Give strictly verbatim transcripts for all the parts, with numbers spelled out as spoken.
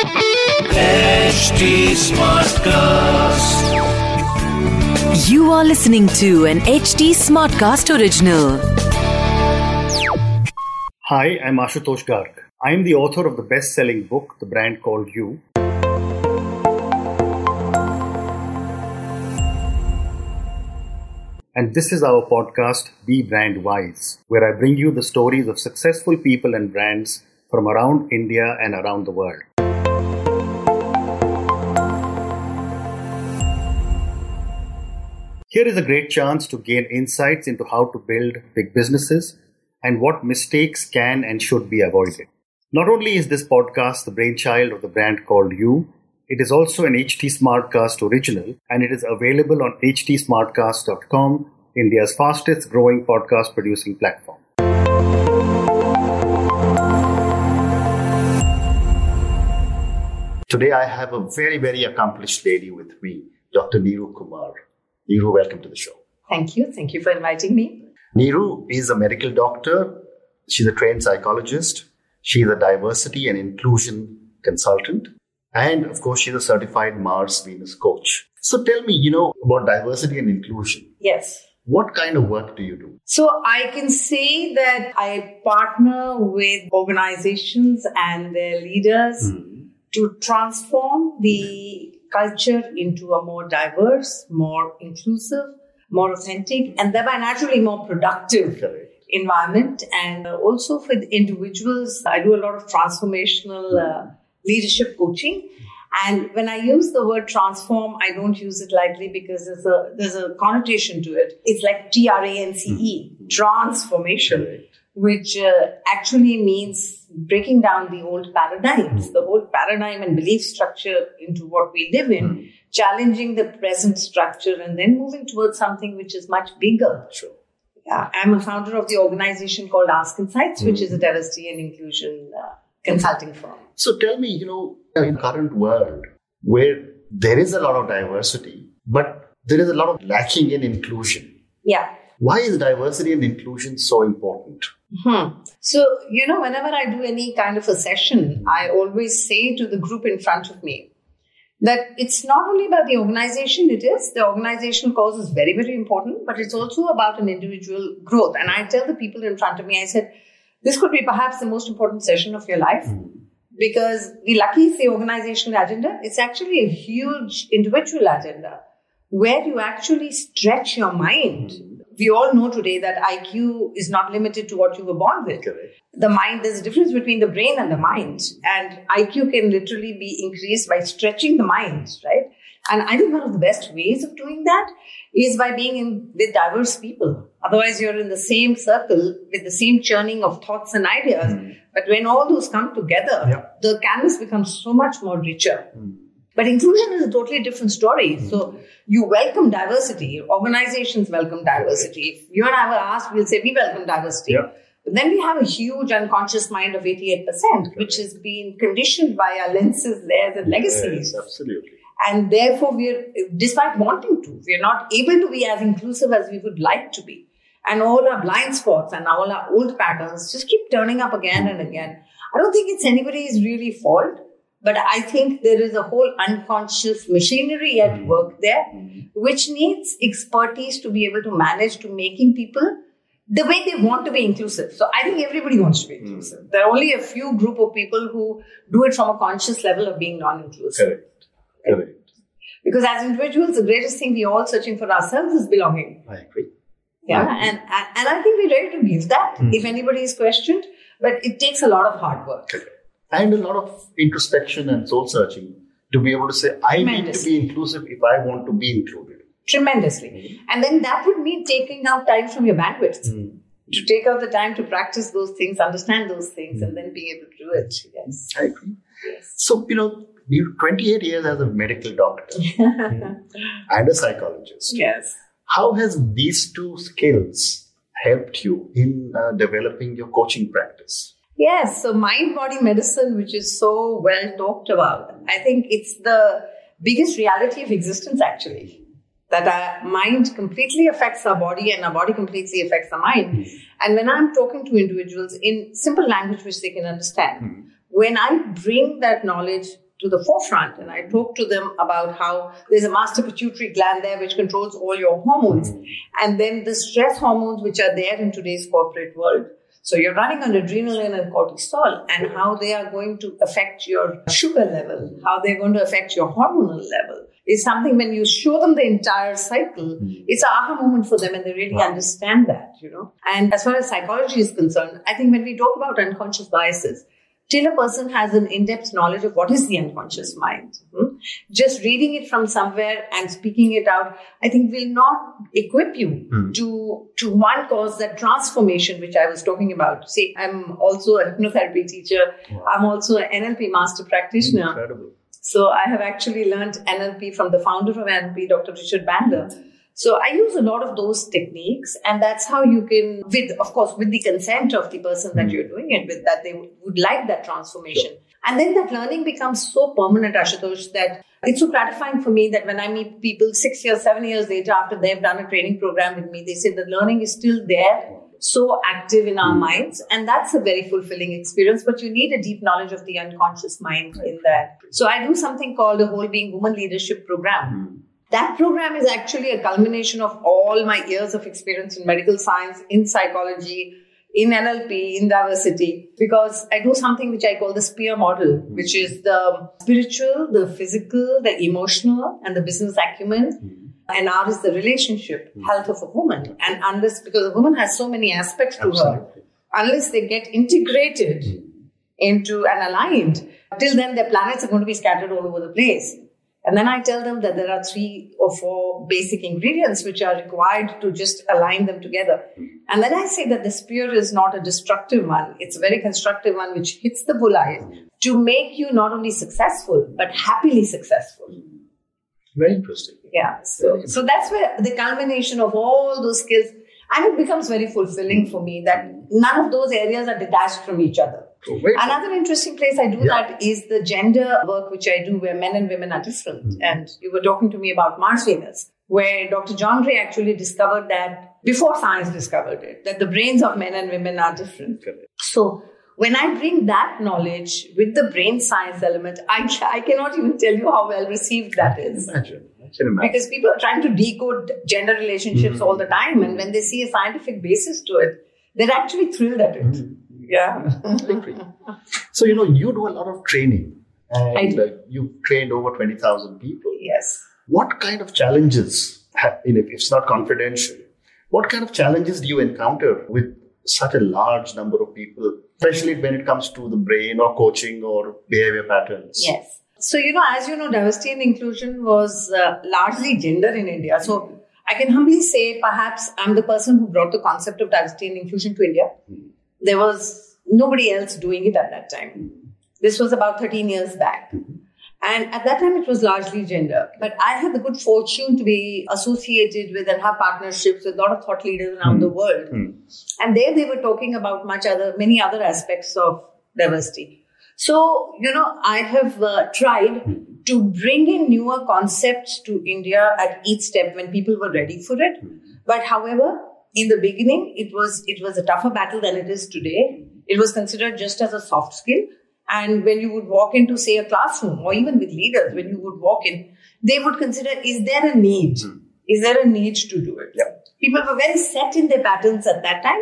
H T Smartcast. You are listening to an H T Smartcast original. Hi, I'm Ashutosh Garg. I am the author of the best-selling book, The Brand Called You. And this is our podcast, Be Brand Wise, where I bring you the stories of successful people and brands from around India and around the world. Here is a great chance to gain insights into how to build big businesses and what mistakes can and should be avoided. Not only is this podcast the brainchild of The Brand Called You, it is also an H T Smartcast original, and it is available on h t smartcast dot com, India's fastest growing podcast producing platform. Today, I have a very, very accomplished lady with me, Doctor Neeru Kumar. Neeru, welcome to the show. Thank you. Thank you for inviting me. Neeru is a medical doctor. She's a trained psychologist. She's a diversity and inclusion consultant. And of course, she's a certified Mars Venus coach. So tell me, you know, about diversity and inclusion. Yes. What kind of work do you do? So I can say that I partner with organizations and their leaders mm-hmm. to transform the culture into a more diverse, more inclusive, more authentic, and thereby naturally more productive Correct. environment. And also for individuals, I do a lot of transformational uh, leadership coaching. And when I use the word transform, I don't use it lightly because there's a there's a connotation to it. It's like T R A N C E, mm-hmm. transformation, Correct. which uh, actually means breaking down the old paradigms, mm-hmm. the whole paradigm and belief structure into what we live in, mm-hmm. challenging the present structure and then moving towards something which is much bigger. True. Yeah, I'm a founder of the organization called Ask Insights, mm-hmm. which is a diversity and inclusion uh, consulting firm. So tell me, you know, in the current world where there is a lot of diversity, but there is a lot of lacking in inclusion. Yeah. Why is diversity and inclusion so important? Hmm. So, you know, whenever I do any kind of a session, I always say to the group in front of me that it's not only about the organization, it is. The organizational cause is very, very important, but it's also about an individual growth. And I tell the people in front of me, I said, this could be perhaps the most important session of your life mm. because the lucky is the organizational agenda. It's actually a huge individual agenda where you actually stretch your mind. Mm. We all know today that I Q is not limited to what you were born with. Correct. The mind, there's a difference between the brain and the mind. And I Q can literally be increased by stretching the mind, right? And I think one of the best ways of doing that is by being in, with diverse people. Otherwise, you're in the same circle with the same churning of thoughts and ideas. Mm. But when all those come together, yep. the canvas becomes so much more richer. Mm. But inclusion is a totally different story. Mm-hmm. So you welcome diversity. Organizations welcome diversity. If you and I were asked, we'll say we welcome diversity. Yeah. But then we have a huge unconscious mind of eighty-eight percent, okay. which has been conditioned by our lenses, layers, and legacies. Yes, absolutely. And therefore, we're, despite wanting to, we're not able to be as inclusive as we would like to be. And all our blind spots and all our old patterns just keep turning up again and again. I don't think it's anybody's really fault. But I think there is a whole unconscious machinery at work there, which needs expertise to be able to manage to making people the way they want to be inclusive. So I think everybody wants to be inclusive. There are only a few group of people who do it from a conscious level of being non-inclusive. Correct. Correct. Because as individuals, the greatest thing we are all searching for ourselves is belonging. I agree. Yeah, I agree. And, and I think we're ready to give that mm. if anybody is questioned. But it takes a lot of hard work. Correct. And a lot of introspection and soul searching to be able to say, I need to be inclusive if I want to be included. Tremendously. Mm-hmm. And then that would mean taking out time from your bandwidth. Mm-hmm. To take out the time to practice those things, understand those things, mm-hmm. and then being able to do it. Yes. I agree. Yes. So, you know, you're twenty-eight years as a medical doctor and a psychologist. Yes. How has these two skills helped you in uh, developing your coaching practice? Yes, so mind-body medicine, which is so well talked about, I think it's the biggest reality of existence, actually, that our mind completely affects our body and our body completely affects our mind. And when I'm talking to individuals in simple language which they can understand, when I bring that knowledge to the forefront, and I talked to them about how there's a master pituitary gland there which controls all your hormones, and then the stress hormones which are there in today's corporate world. So you're running on adrenaline and cortisol, and how they are going to affect your sugar level, how they're going to affect your hormonal level is something when you show them the entire cycle, it's an aha moment for them, and they really wow. understand that, you know. And as far as psychology is concerned, I think when we talk about unconscious biases, till a person has an in-depth knowledge of what is the unconscious mind, hmm? just reading it from somewhere and speaking it out, I think will not equip you hmm. to, to one, cause that transformation which I was talking about. See, I'm also a hypnotherapy teacher. Wow. I'm also an N L P master practitioner. Incredible. So I have actually learned N L P from the founder of N L P, Doctor Richard Bandler. So I use a lot of those techniques, and that's how you can, with of course, with the consent of the person that you're doing it with, that they would like that transformation. Sure. And then that learning becomes so permanent, Ashutosh, that it's so gratifying for me that when I meet people six years, seven years later, after they've done a training program with me, they say the learning is still there, so active in our minds. And that's a very fulfilling experience, but you need a deep knowledge of the unconscious mind in that. So I do something called the Whole Being Woman Leadership Program. Mm. That program is actually a culmination of all my years of experience in medical science, in psychology, in N L P, in diversity, because I do something which I call the Spear model, which is the spiritual, the physical, the emotional, and the business acumen. And R is the relationship, health of a woman. And unless, because a woman has so many aspects to Absolutely. her, unless they get integrated into and aligned, till then their planets are going to be scattered all over the place. And then I tell them that there are three or four basic ingredients which are required to just align them together. And then I say that the spear is not a destructive one. It's a very constructive one which hits the bullseye to make you not only successful, but happily successful. Very interesting. Yeah. So, interesting. so that's where the culmination of all those skills, and it becomes very fulfilling for me that none of those areas are detached from each other. So Another interesting place I do yeah. that is the gender work which I do, where men and women are different. Mm-hmm. And you were talking to me about Mars Venus, where Doctor John Gray actually discovered that, before science discovered it, that the brains of men and women are different. Correct. So when I bring that knowledge with the brain science element, I, I cannot even tell you how well received that is. Imagine. Because people are trying to decode gender relationships mm-hmm. all the time. And when they see a scientific basis to it, they're actually thrilled at it. Mm-hmm. Yeah. So, you know, you do a lot of training. And I do. Uh, you've trained over twenty thousand people. Yes. What kind of challenges, have, you know, if it's not confidential, what kind of challenges do you encounter with such a large number of people, especially when it comes to the brain or coaching or behavior patterns? Yes. So, you know, as you know, diversity and inclusion was uh, largely gender in India. So, I can humbly say perhaps I'm the person who brought the concept of diversity and inclusion to India. Mm. There was nobody else doing it at that time. This was about thirteen years back. And at that time, it was largely gender. But I had the good fortune to be associated with and have partnerships with a lot of thought leaders around mm. the world. Mm. And there they were talking about much other, many other aspects of diversity. So, you know, I have uh, tried to bring in newer concepts to India at each step when people were ready for it. But however, in the beginning, it was it was a tougher battle than it is today. It was considered just as a soft skill. And when you would walk into, say, a classroom or even with leaders, when you would walk in, they would consider, is there a need? Mm. Is there a need to do it? Yeah. People were very set in their patterns at that time.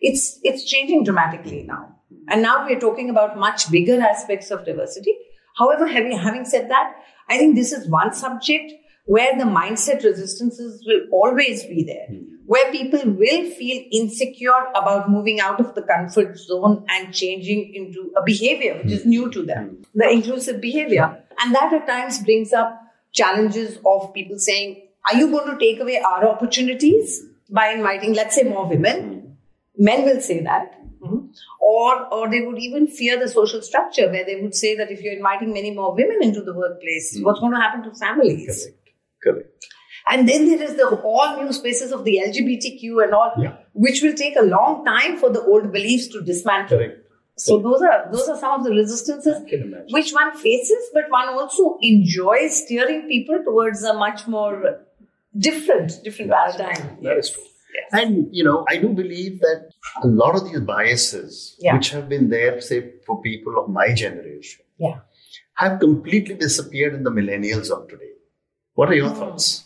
It's, it's changing dramatically now. And now we're talking about much bigger aspects of diversity. However, having, having said that, I think this is one subject where the mindset resistances will always be there, where people will feel insecure about moving out of the comfort zone and changing into a behavior which is new to them, the inclusive behavior. And that at times brings up challenges of people saying, are you going to take away our opportunities by inviting, let's say, more women? Men will say that. Mm-hmm. Or, or they would even fear the social structure, where they would say that if you're inviting many more women into the workplace, mm-hmm. what's going to happen to families? Correct. Correct. And then there is the all new spaces of the L G B T Q and all, yeah. which will take a long time for the old beliefs to dismantle. Correct. So Correct. those are those are some of the resistances which one faces, but one also enjoys steering people towards a much more different, different That's paradigm. That is true. Yes. And, you know, I do believe that a lot of these biases, yeah. which have been there, say, for people of my generation, yeah. have completely disappeared in the millennials of today. What are your thoughts?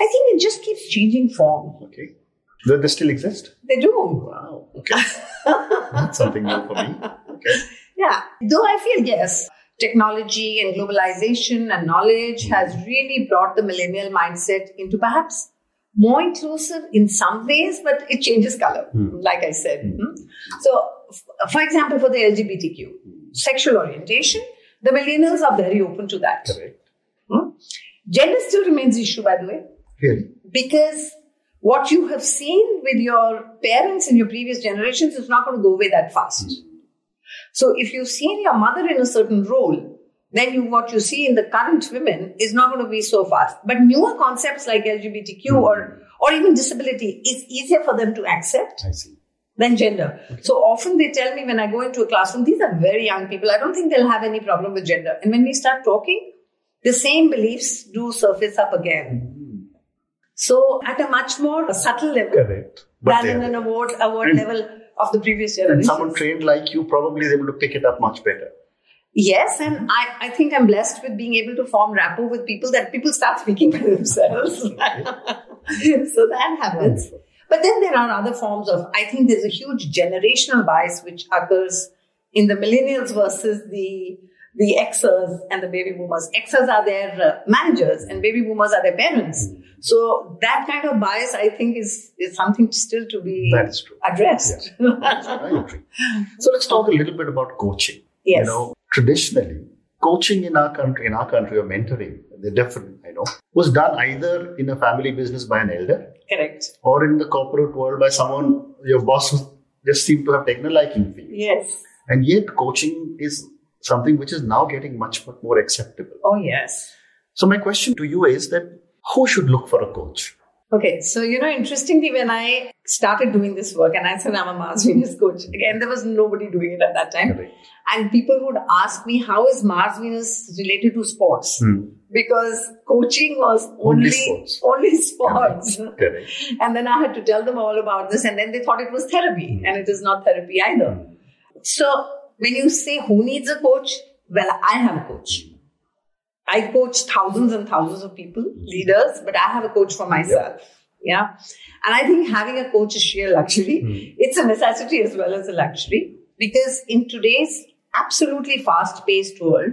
I think it just keeps changing form. Okay. Do they still exist? They do. Wow. Okay. That's something new for me. Okay. Yeah. Though I feel, yes, technology and globalization and knowledge has really brought the millennial mindset into perhaps more inclusive in some ways, but it changes color, hmm. like I said. Hmm. So, for example, for the L G B T Q, hmm. sexual orientation, the millennials are very open to that. Correct. Hmm? Gender still remains an issue, by the way. Really? Because what you have seen with your parents in your previous generations is not going to go away that fast. Mm. So if you've seen your mother in a certain role, then you, what you see in the current women is not going to be so fast. But newer concepts like L G B T Q mm. or, or even disability is easier for them to accept I see. Than gender. Okay. So often they tell me when I go into a classroom, these are very young people. I don't think they'll have any problem with gender. And when we start talking, the same beliefs do surface up again. Mm. So at a much more subtle level Correct. Than in an award award and, level of the previous generation. And someone trained like you probably is able to pick it up much better. Yes, and I, I think I'm blessed with being able to form rapport with people that people start speaking by themselves. So that happens. But then there are other forms of, I think there's a huge generational bias which occurs in the millennials versus the The Xers and the baby boomers. Xers are their uh, managers and baby boomers are their parents. So that kind of bias, I think, is, is something still to be That's true. Addressed. Yeah. That's right. I agree. So let's talk a little bit about coaching. Yes. You know, traditionally, coaching in our country, in our country, or mentoring, the different, I know, was done either in a family business by an elder, correct, or in the corporate world by someone your boss just seemed to have taken a liking for you. Yes. And yet, coaching is something which is now getting much more acceptable. Oh, yes. So my question to you is that who should look for a coach? Okay. So, you know, interestingly, when I started doing this work and I said, I'm a Mars Venus coach. Again, there was nobody doing it at that time. Right. And people would ask me, how is Mars Venus related to sports? Hmm. Because coaching was only, only sports. Only sports. Correct. Correct. And then I had to tell them all about this. And then they thought it was therapy. Hmm. And it is not therapy either. Hmm. So, when you say who needs a coach, well, I have a coach. I coach thousands and thousands of people, leaders, but I have a coach for myself. Yeah. And I think having a coach is sheer luxury. Mm. It's a necessity as well as a luxury because in today's absolutely fast-paced world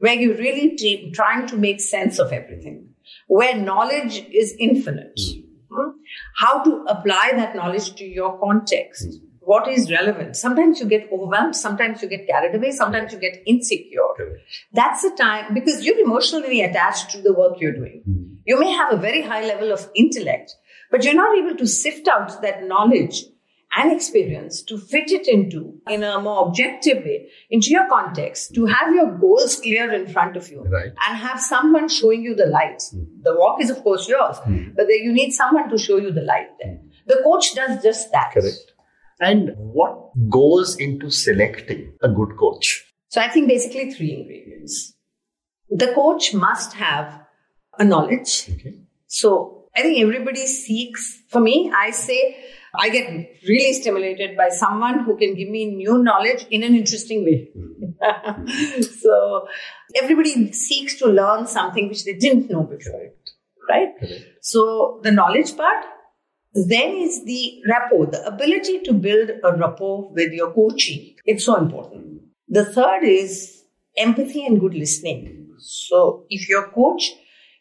where you're really t- trying to make sense of everything, where knowledge is infinite, mm. how to apply that knowledge to your context. Mm. What is relevant? Sometimes you get overwhelmed. Sometimes you get carried away. Sometimes you get insecure. Correct. That's the time because you're emotionally attached to the work you're doing. Mm. You may have a very high level of intellect, but you're not able to sift out that knowledge and experience to fit it into in a more objective way, into your context, to have your goals clear in front of you right. and have someone showing you the light. Mm. The walk is, of course, yours, mm. but you need someone to show you the light there. The coach does just that. Correct. And what goes into selecting a good coach? So I think basically three ingredients. The coach must have a knowledge. Okay. So I think everybody seeks, for me, I say, I get really stimulated by someone who can give me new knowledge in an interesting way. Mm-hmm. So everybody seeks to learn something which they didn't know before. Correct. Right? Correct. So the knowledge part. Then is the rapport, the ability to build a rapport with your coachee. It's so important. The third is empathy and good listening. So if your coach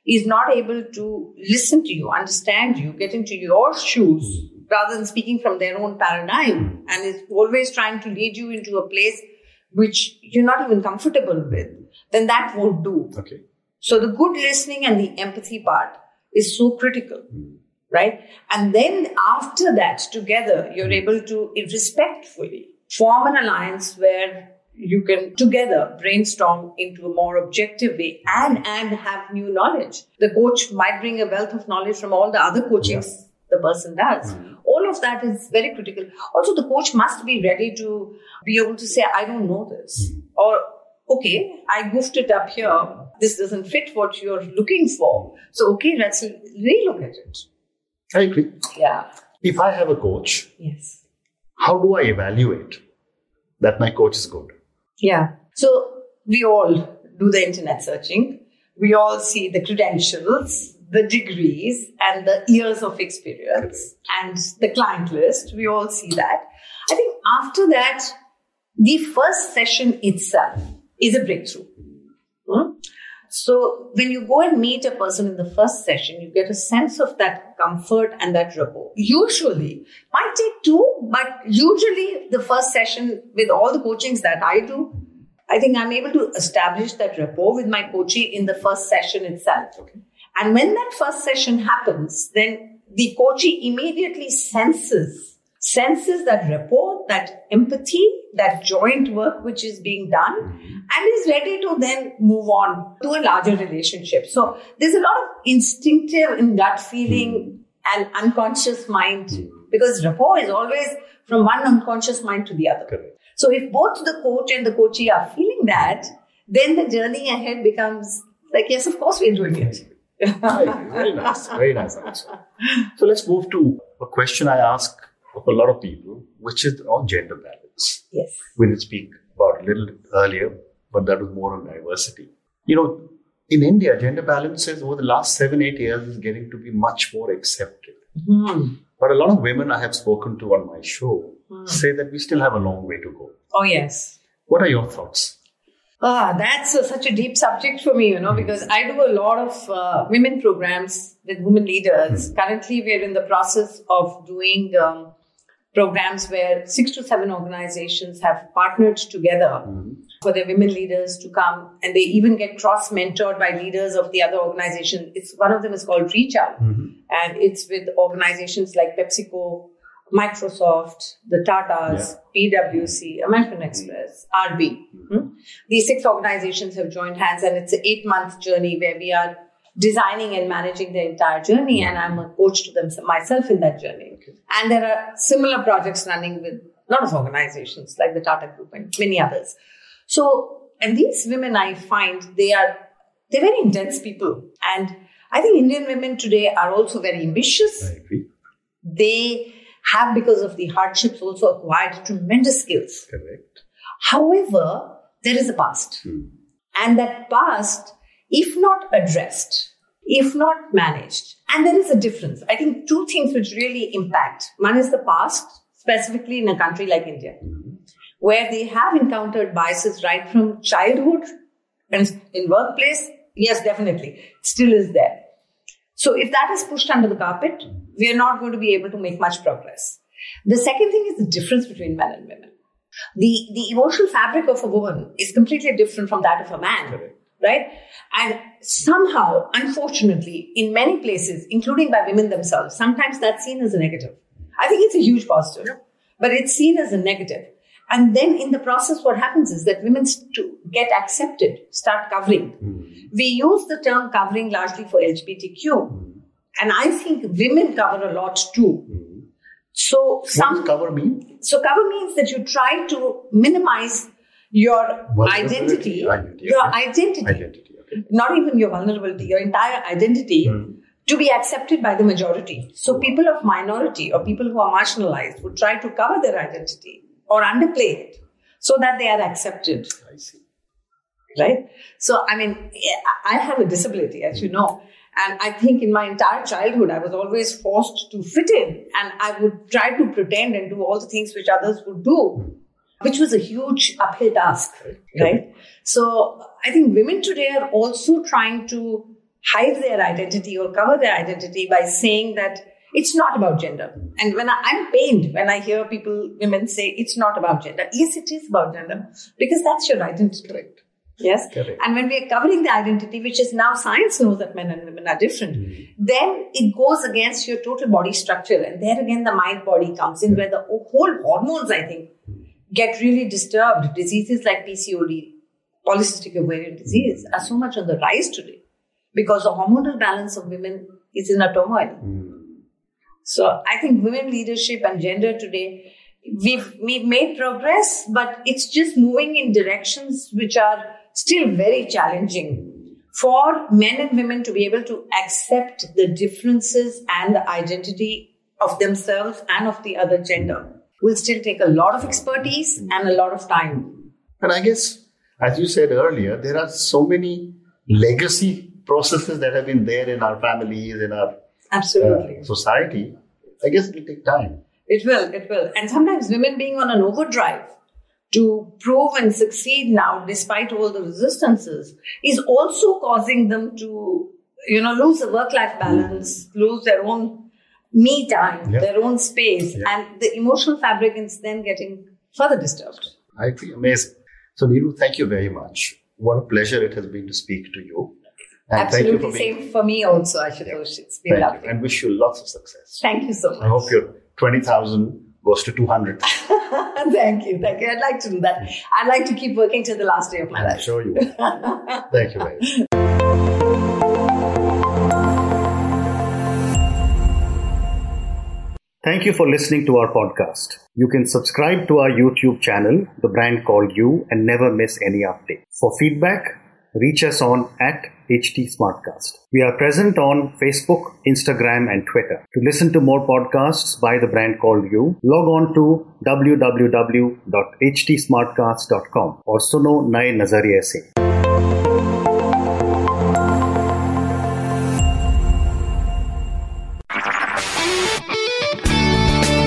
is not able to listen to you, understand you, get into your shoes, rather than speaking from their own paradigm and is always trying to lead you into a place which you're not even comfortable with, then that won't do. Okay. So the good listening and the empathy part is so critical. Right? And then after that, together, you're able to respectfully form an alliance where you can together brainstorm into a more objective way and, and have new knowledge. The coach might bring a wealth of knowledge from all the other coachings yes. the person does. Mm-hmm. All of that is very critical. Also, the coach must be ready to be able to say, I don't know this. Or, okay, I goofed it up here. This doesn't fit what you're looking for. So, okay, let's relook at it. I agree. Yeah. If I have a coach, yes. how do I evaluate that my coach is good? Yeah. So we all do the internet searching, we all see the credentials, the degrees, and the years of experience, and the client list. We all see that. I think after that, the first session itself is a breakthrough. Hmm? So when you go and meet a person in the first session, you get a sense of that comfort and that rapport. Usually, might take two, but usually the first session with all the coachings that I do, I think I'm able to establish that rapport with my coachee in the first session itself. Okay. And when that first session happens, then the coachee immediately senses, senses that rapport, that empathy, that joint work which is being done, and is ready to then move on to a larger relationship. So there's a lot of instinctive and gut feeling and unconscious mind, because rapport is always from one unconscious mind to the other. Okay. So if both the coach and the coachee are feeling that, then the journey ahead becomes like, yes, of course, we're doing it. Very, very nice. Very nice answer. So let's move to a question I ask of a lot of people, which is on gender balance. Yes. We did speak about it a little earlier, but that was more on diversity. You know, in India, gender balances over the last seven, eight years is getting to be much more accepted. Mm-hmm. But a lot of women I have spoken to on my show mm. say that we still have a long way to go. Oh, yes. What are your thoughts? Ah, that's a, such a deep subject for me, you know, mm-hmm. because I do a lot of uh, women programs with women leaders. Mm-hmm. Currently, we're in the process of doing um, programs where six to seven organizations have partnered together mm-hmm. for their women leaders to come, and they even get cross-mentored by leaders of the other organization. It's, one of them is called Reach Out. Mm-hmm. And it's with organizations like PepsiCo, Microsoft, the Tatas, yeah. P W C, American Express, R B. Mm-hmm. These six organizations have joined hands, and it's an eight-month journey where we are designing and managing the entire journey, and I'm a coach to them myself in that journey. Okay. And there are similar projects running with a lot of organizations like the Tata Group and many others. So, and these women, I find they are, they're very intense people, and I think Indian women today are also very ambitious. I agree. They have, because of the hardships, also acquired tremendous skills. Correct. However, there is a past. Hmm. And that past, if not addressed, if not managed, and there is a difference. I think two things which really impact. One is the past, specifically in a country like India, hmm. where they have encountered biases right from childhood and in workplace. Yes, definitely. Still is there. So if that is pushed under the carpet, we are not going to be able to make much progress. The second thing is the difference between men and women. The, the emotional fabric of a woman is completely different from that of a man, correct. Right? And somehow, unfortunately, in many places, including by women themselves, sometimes that's seen as a negative. I think it's a huge positive, yeah. but it's seen as a negative. And then in the process, what happens is that women to get accepted, start covering. Mm. We use the term covering largely for L G B T Q. Mm. And I think women cover a lot too. Mm. So some, what does cover mean? So cover means that you try to minimize your identity, identity, your okay. identity, identity okay. not even your vulnerability, your entire identity mm. to be accepted by the majority. So people of minority or people who are marginalized would try to cover their identity or underplay it so that they are accepted. I see. Right? So, I mean, I have a disability, as you know. And I think in my entire childhood, I was always forced to fit in. And I would try to pretend and do all the things which others would do, which was a huge uphill task. Right? So, I think women today are also trying to hide their identity or cover their identity by saying that it's not about gender. And when I, I'm pained when I hear people, women say, it's not about gender. Yes, it is about gender, because that's your identity. Correct. Yes. Correct. And when we are covering the identity, which is now science knows that men and women are different, mm. then it goes against your total body structure. And there again, the mind body comes in, where the whole hormones, I think, get really disturbed. Diseases like P C O D, polycystic ovarian disease, are so much on the rise today because the hormonal balance of women is in a turmoil. Mm. So I think women leadership and gender today, we've, we've made progress, but it's just moving in directions which are still very challenging for men and women to be able to accept the differences and the identity of themselves and of the other gender. Will still take a lot of expertise and a lot of time. And I guess as you said earlier, there are so many legacy processes that have been there in our families, in our Absolutely. Uh, society. I guess it will take time. It will, it will. And sometimes women being on an overdrive to prove and succeed now, despite all the resistances, is also causing them to, you know, lose the work-life balance, mm. lose their own me time, yep. their own space, yep. and the emotional fabric is then getting further disturbed. I feel amazing. So, Neeru, thank you very much. What a pleasure it has been to speak to you. And Absolutely. Thank you for being... Same for me also, Ashutosh. Yeah. It's been thank lovely. You. And wish you lots of success. Thank you so much. I hope your twenty thousand goes to two hundred. Thank you. Thank you. I'd like to do that. I'd like to keep working till the last day of my life. I'm sure you will. Thank you very much. Thank you for listening to our podcast. You can subscribe to our YouTube channel, The Brand Called You, and never miss any update. For feedback, reach us on at H T Smartcast. We are present on Facebook, Instagram, and Twitter. To listen to more podcasts by The Brand Called You, log on to w w w dot h t smartcast dot com or Suno Naye Nazariya Se.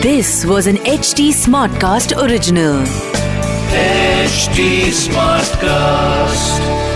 This was an H T Smartcast original. H T Smartcast.